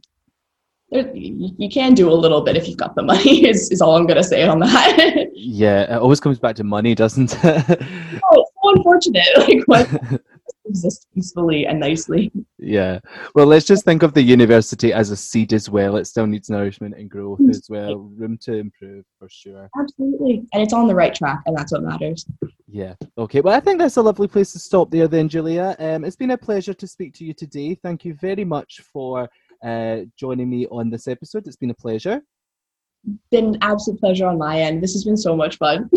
there, you, you can do a little bit if you've got the money. Is is all I'm gonna say on that. Yeah, it always comes back to money, doesn't it? Oh, it's so unfortunate. Like what. Exist peacefully and nicely. Yeah. Well, let's just think of the university as a seed as well. It still needs nourishment and growth as well. Room to improve for sure. Absolutely. And it's on the right track, and that's what matters. Yeah. Okay. Well, I think that's a lovely place to stop there then, Julia. Um, it's been a pleasure to speak to you today. Thank you very much for uh, joining me on this episode. It's been a pleasure. Been an absolute pleasure on my end. This has been so much fun.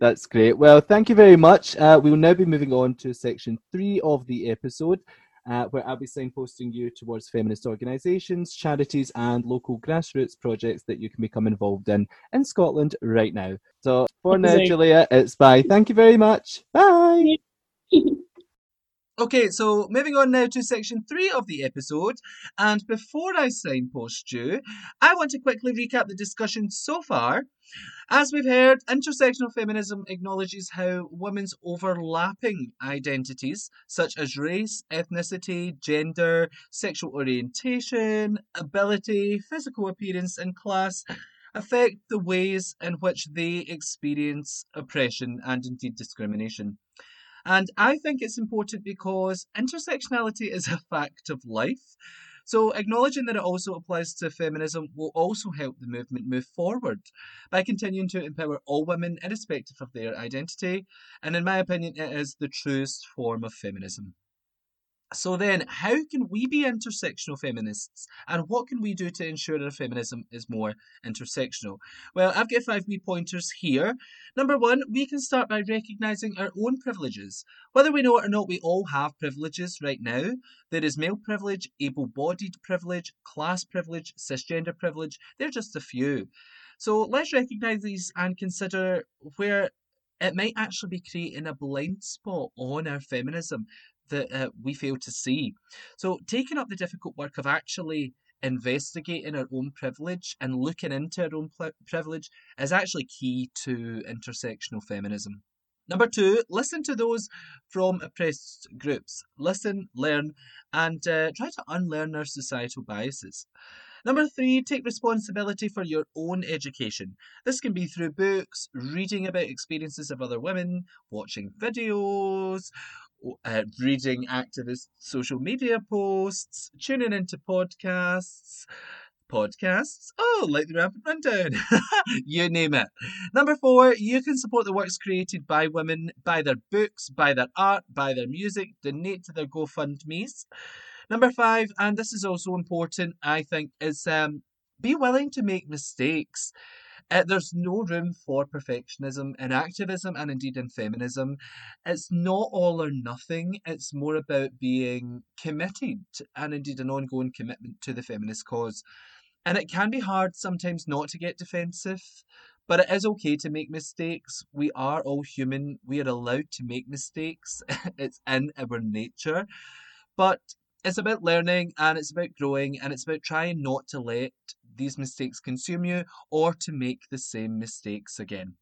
That's great. Well, thank you very much. Uh, we will now be moving on to section three of the episode, uh, where I'll be signposting you towards feminist organisations, charities and local grassroots projects that you can become involved in in Scotland right now. So for now, Julia, it's bye. Thank you very much. Bye. Okay, so moving on now to section three of the episode, and before I signpost you, I want to quickly recap the discussion so far. As we've heard, intersectional feminism acknowledges how women's overlapping identities, such as race, ethnicity, gender, sexual orientation, ability, physical appearance and class, affect the ways in which they experience oppression and indeed discrimination. And I think it's important because intersectionality is a fact of life. So acknowledging that it also applies to feminism will also help the movement move forward by continuing to empower all women irrespective of their identity. And in my opinion, it is the truest form of feminism. So then, how can we be intersectional feminists, and what can we do to ensure our feminism is more intersectional? Well, I've got five wee pointers here. Number one, we can start by recognising our own privileges. Whether we know it or not, we all have privileges right now. There is male privilege, able-bodied privilege, class privilege, cisgender privilege. They're just a few. So let's recognise these and consider where it might actually be creating a blind spot on our feminism that uh, we fail to see. So taking up the difficult work of actually investigating our own privilege and looking into our own pl- privilege is actually key to intersectional feminism. Number two, listen to those from oppressed groups. Listen, learn, and uh, try to unlearn our societal biases. Number three, take responsibility for your own education. This can be through books, reading about experiences of other women, watching videos, Uh, reading activist social media posts, tuning into podcasts, podcasts, oh, like the Rampant Rundown, you name it. Number four, you can support the works created by women, by their books, by their art, by their music, donate to their GoFundMes. Number five, and this is also important, I think, is um, be willing to make mistakes. Uh, there's no room for perfectionism in activism and indeed in feminism. It's not all or nothing. It's more about being committed and indeed an ongoing commitment to the feminist cause. And it can be hard sometimes not to get defensive, but it is okay to make mistakes. We are all human. We are allowed to make mistakes. It's in our nature. But it's about learning, and it's about growing, and it's about trying not to let these mistakes consume you or to make the same mistakes again.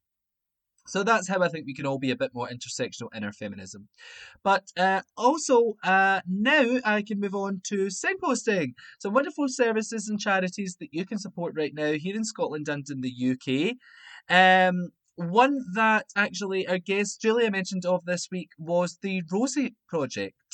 So that's how I think we can all be a bit more intersectional in our feminism. But uh, also, uh, now I can move on to signposting. Some wonderful services and charities that you can support right now here in Scotland and in the U K. Um, One that actually our guest Julia mentioned of this week was the Rosie Project.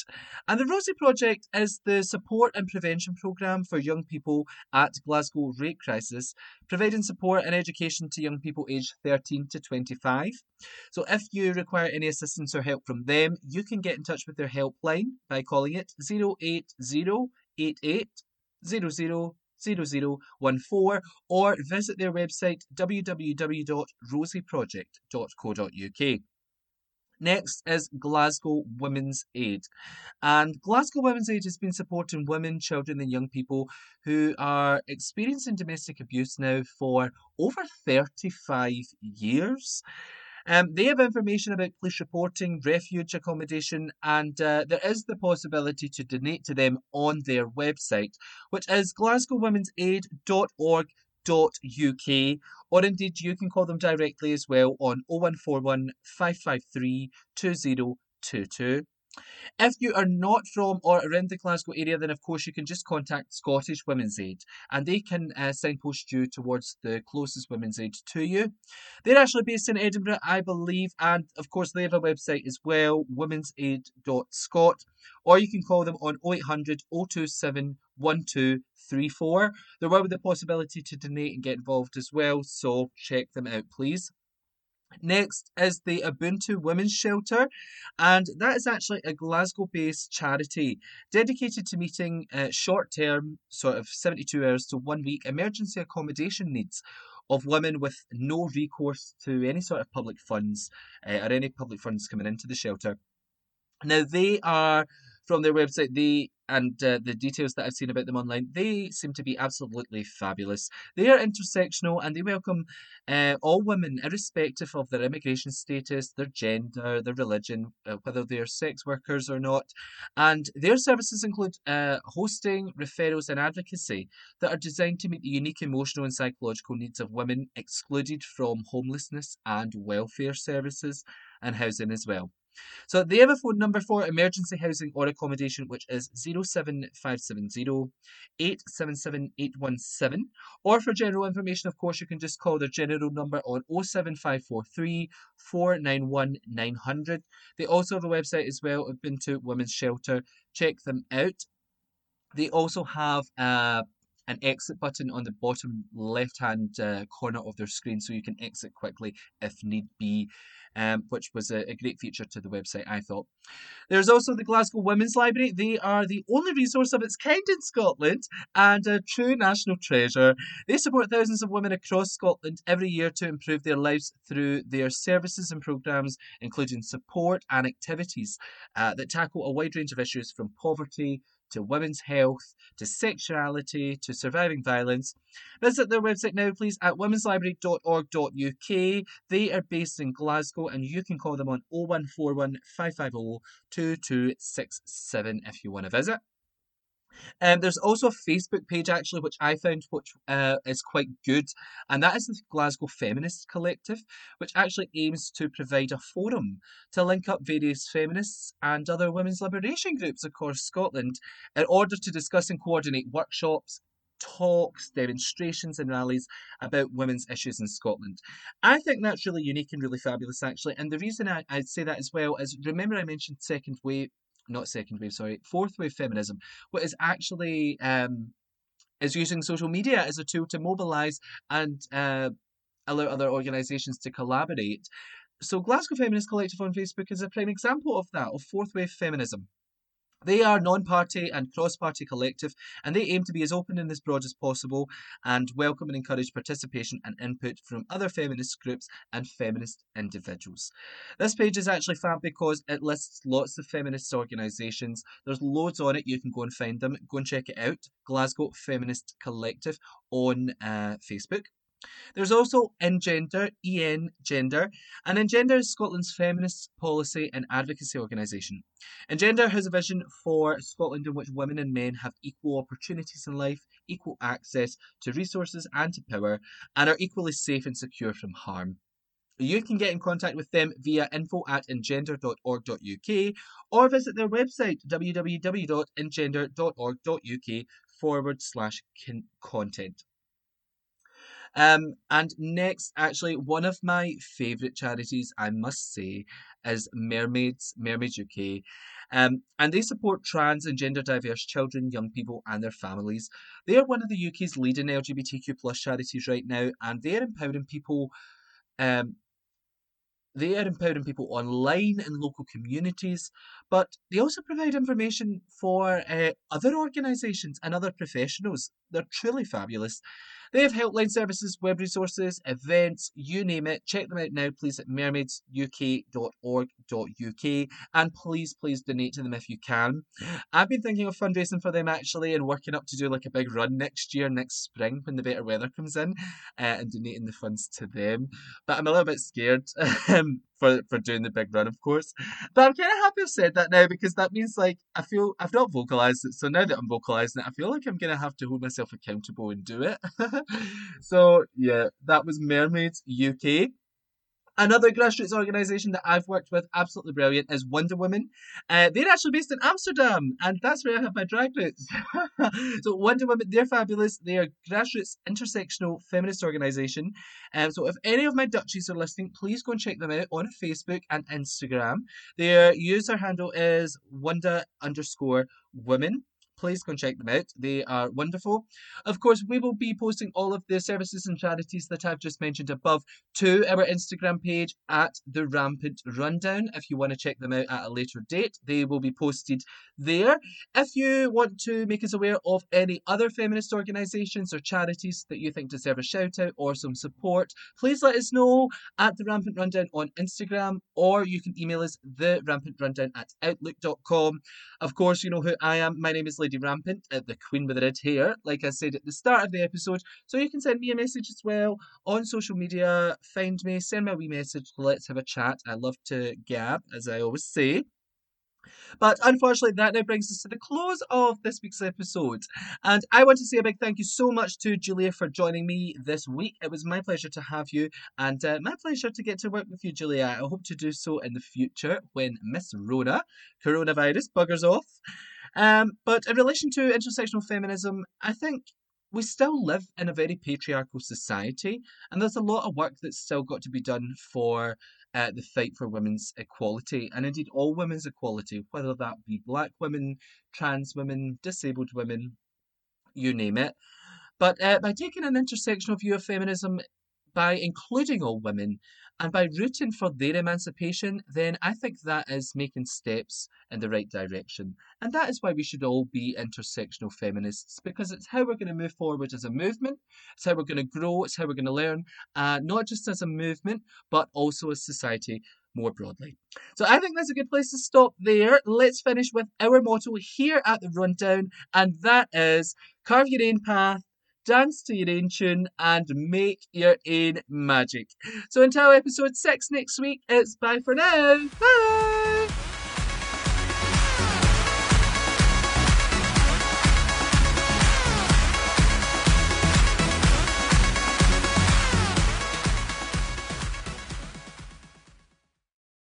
And the Rosie Project is the support and prevention programme for young people at Glasgow Rape Crisis, providing support and education to young people aged thirteen to twenty-five. So if you require any assistance or help from them, you can get in touch with their helpline by calling it zero eight zero eight eight zero zero zero zero one four or visit their website w w w dot rosie project dot co dot u k. Next is Glasgow Women's Aid. And Glasgow Women's Aid has been supporting women, children and young people who are experiencing domestic abuse now for over thirty-five years. Um, they have information about police reporting, refuge accommodation, and uh, there is the possibility to donate to them on their website, which is glasgow women's aid dot org dot u k, or indeed you can call them directly as well on oh one four one, five five three, two oh two two. If you are not from or around the Glasgow area, then of course you can just contact Scottish Women's Aid and they can uh, signpost you towards the closest Women's Aid to you. They're actually based in Edinburgh, I believe, and of course they have a website as well, womensaid dot scot, or you can call them on oh eight hundred, oh two seven, one two three four. There will be the possibility to donate and get involved as well, so check them out please. Next is the Ubuntu Women's Shelter, and that is actually a Glasgow-based charity dedicated to meeting uh, short-term, sort of seventy-two hours to one week, emergency accommodation needs of women with no recourse to any sort of public funds uh, or any public funds coming into the shelter. Now, they are, from their website, they and uh, the details that I've seen about them online, they seem to be absolutely fabulous. They are intersectional and they welcome uh, all women, irrespective of their immigration status, their gender, their religion, uh, whether they are sex workers or not. And their services include uh, hosting, referrals and advocacy that are designed to meet the unique emotional and psychological needs of women excluded from homelessness and welfare services and housing as well. So they have a phone number for emergency housing or accommodation, which is oh seven five seven oh, eight seven seven eight one seven. Or for general information, of course, you can just call their general number on oh seven five four three, four nine one, nine hundred. They also have a website as well, Ubuntu Women's Shelter. Check them out. They also have a an exit button on the bottom left-hand uh, corner of their screen, so you can exit quickly if need be, um, which was a, a great feature to the website, I thought. There's also the Glasgow Women's Library. They are the only resource of its kind in Scotland and a true national treasure. They support thousands of women across Scotland every year to improve their lives through their services and programmes, including support and activities uh, that tackle a wide range of issues from poverty to women's health, to sexuality, to surviving violence. Visit their website now, please, at women's library dot org dot u k. They are based in Glasgow, and you can call them on oh one four one, five five oh, two two six seven if you want to visit. Um, there's also a Facebook page, actually, which I found which uh, is quite good, and that is the Glasgow Feminist Collective, which actually aims to provide a forum to link up various feminists and other women's liberation groups across Scotland in order to discuss and coordinate workshops, talks, demonstrations and rallies about women's issues in Scotland. I think that's really unique and really fabulous, actually, and the reason I, I say that as well is, remember I mentioned second wave, not second wave, sorry, fourth wave feminism, what is actually um, is using social media as a tool to mobilise and uh, allow other organisations to collaborate. So Glasgow Feminist Collective on Facebook is a prime example of that, of fourth wave feminism. They are non-party and cross-party collective, and they aim to be as open and as broad as possible and welcome and encourage participation and input from other feminist groups and feminist individuals. This page is actually fab because it lists lots of feminist organisations. There's loads on it. You can go and find them. Go and check it out. Glasgow Feminist Collective on uh, Facebook. There's also Engender, E N Gender, and Engender is Scotland's feminist policy and advocacy organisation. Engender has a vision for Scotland in which women and men have equal opportunities in life, equal access to resources and to power, and are equally safe and secure from harm. You can get in contact with them via info at engender dot org dot u k or visit their website w w w dot engender dot org dot u k forward slash content. Um, and next, actually, one of my favourite charities, I must say, is Mermaids, Mermaids U K. Um, and they support trans and gender diverse children, young people and their families. They are one of the U K's leading L G B T Q plus charities right now, and they are empowering people um, They are empowering people online in local communities, but they also provide information for uh, other organisations and other professionals. They're truly fabulous. They have helpline services, web resources, events, you name it. Check them out now, please, at mermaids u k dot org dot u k. And please, please donate to them if you can. I've been thinking of fundraising for them, actually, and working up to do like a big run next year, next spring, when the better weather comes in, uh, and donating the funds to them. But I'm a little bit scared for, for doing the big run, of course. But I'm kind of happy I've said that now, because that means, like, I feel I've not vocalised it. So now that I'm vocalising it, I feel like I'm going to have to hold myself accountable and do it. So, yeah, that was Mermaids U K. Another grassroots organisation that I've worked with, absolutely brilliant, is Wonder Women. Uh, they're actually based in Amsterdam, and that's where I have my drag roots. So Wonder Women, they're fabulous. They are a grassroots intersectional feminist organisation. Um, so if any of my Dutchies are listening, please go and check them out on Facebook and Instagram. Their user handle is wonder underscore women. Please go and check them out. They are wonderful. Of course, we will be posting all of the services and charities that I've just mentioned above to our Instagram page at The Rampant Rundown. If you want to check them out at a later date, they will be posted there. If you want to make us aware of any other feminist organisations or charities that you think deserve a shout out or some support, please let us know at The Rampant Rundown on Instagram, or you can email us the rampant rundown at outlook dot com. Of course, you know who I am. My name is Lady Rampant, at the Queen with Red Hair, like I said at the start of the episode. So you can send me a message as well on social media. Find me, send me a wee message, let's have a chat. I love to gab, as I always say. But unfortunately, that now brings us to the close of this week's episode. And I want to say a big thank you so much to Julia for joining me this week. It was my pleasure to have you, and uh, my pleasure to get to work with you, Julia. I hope to do so in the future when Miss Rona, coronavirus, buggers off. Um, but in relation to intersectional feminism, I think we still live in a very patriarchal society, and there's a lot of work that's still got to be done for uh, the fight for women's equality, and indeed all women's equality, whether that be black women, trans women, disabled women, you name it. But uh, by taking an intersectional view of feminism, by including all women, and by rooting for their emancipation, then I think that is making steps in the right direction. And that is why we should all be intersectional feminists, because it's how we're going to move forward as a movement, it's how we're going to grow, it's how we're going to learn, uh, not just as a movement, but also as society more broadly. So I think that's a good place to stop there. Let's finish with our motto here at The Rundown, and that is, carve your own path, dance to your own tune, and make your own magic. So until episode six next week, it's bye for now. Bye!